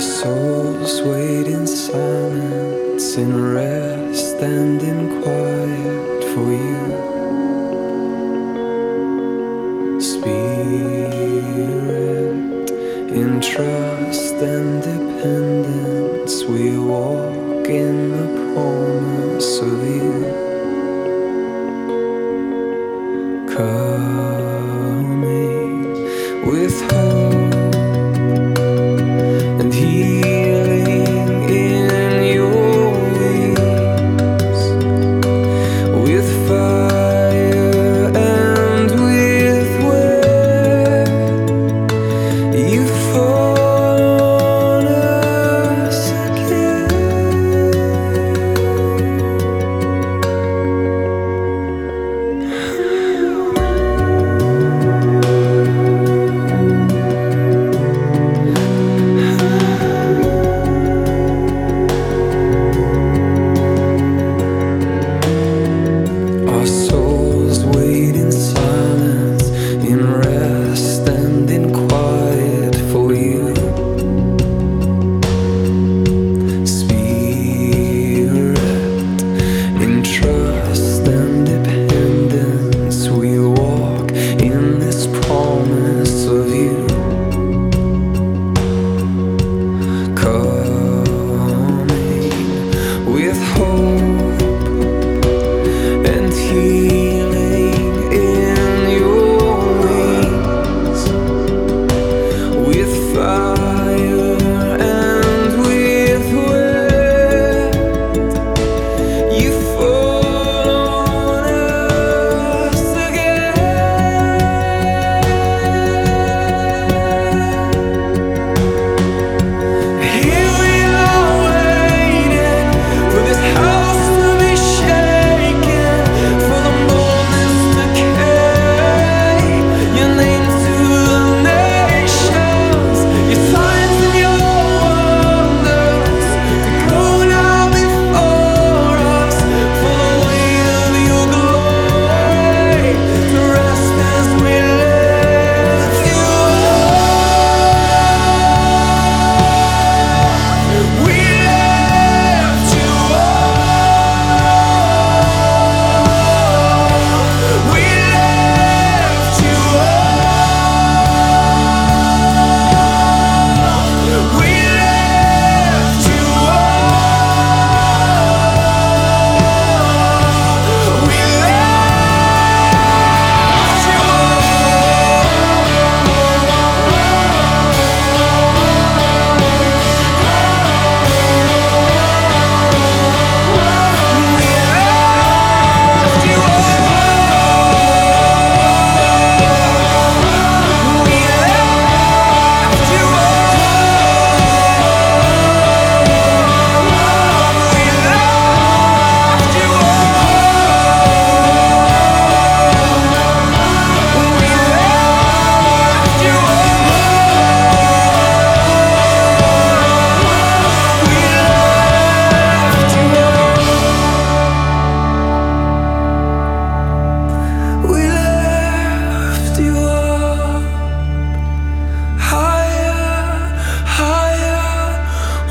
souls wait in silence, in rest and in quiet for you, Spirit. In trust and dependence we walk in the promise of you, coming with hope and healing in your wings, with fire and with where you fall on us again.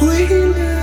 We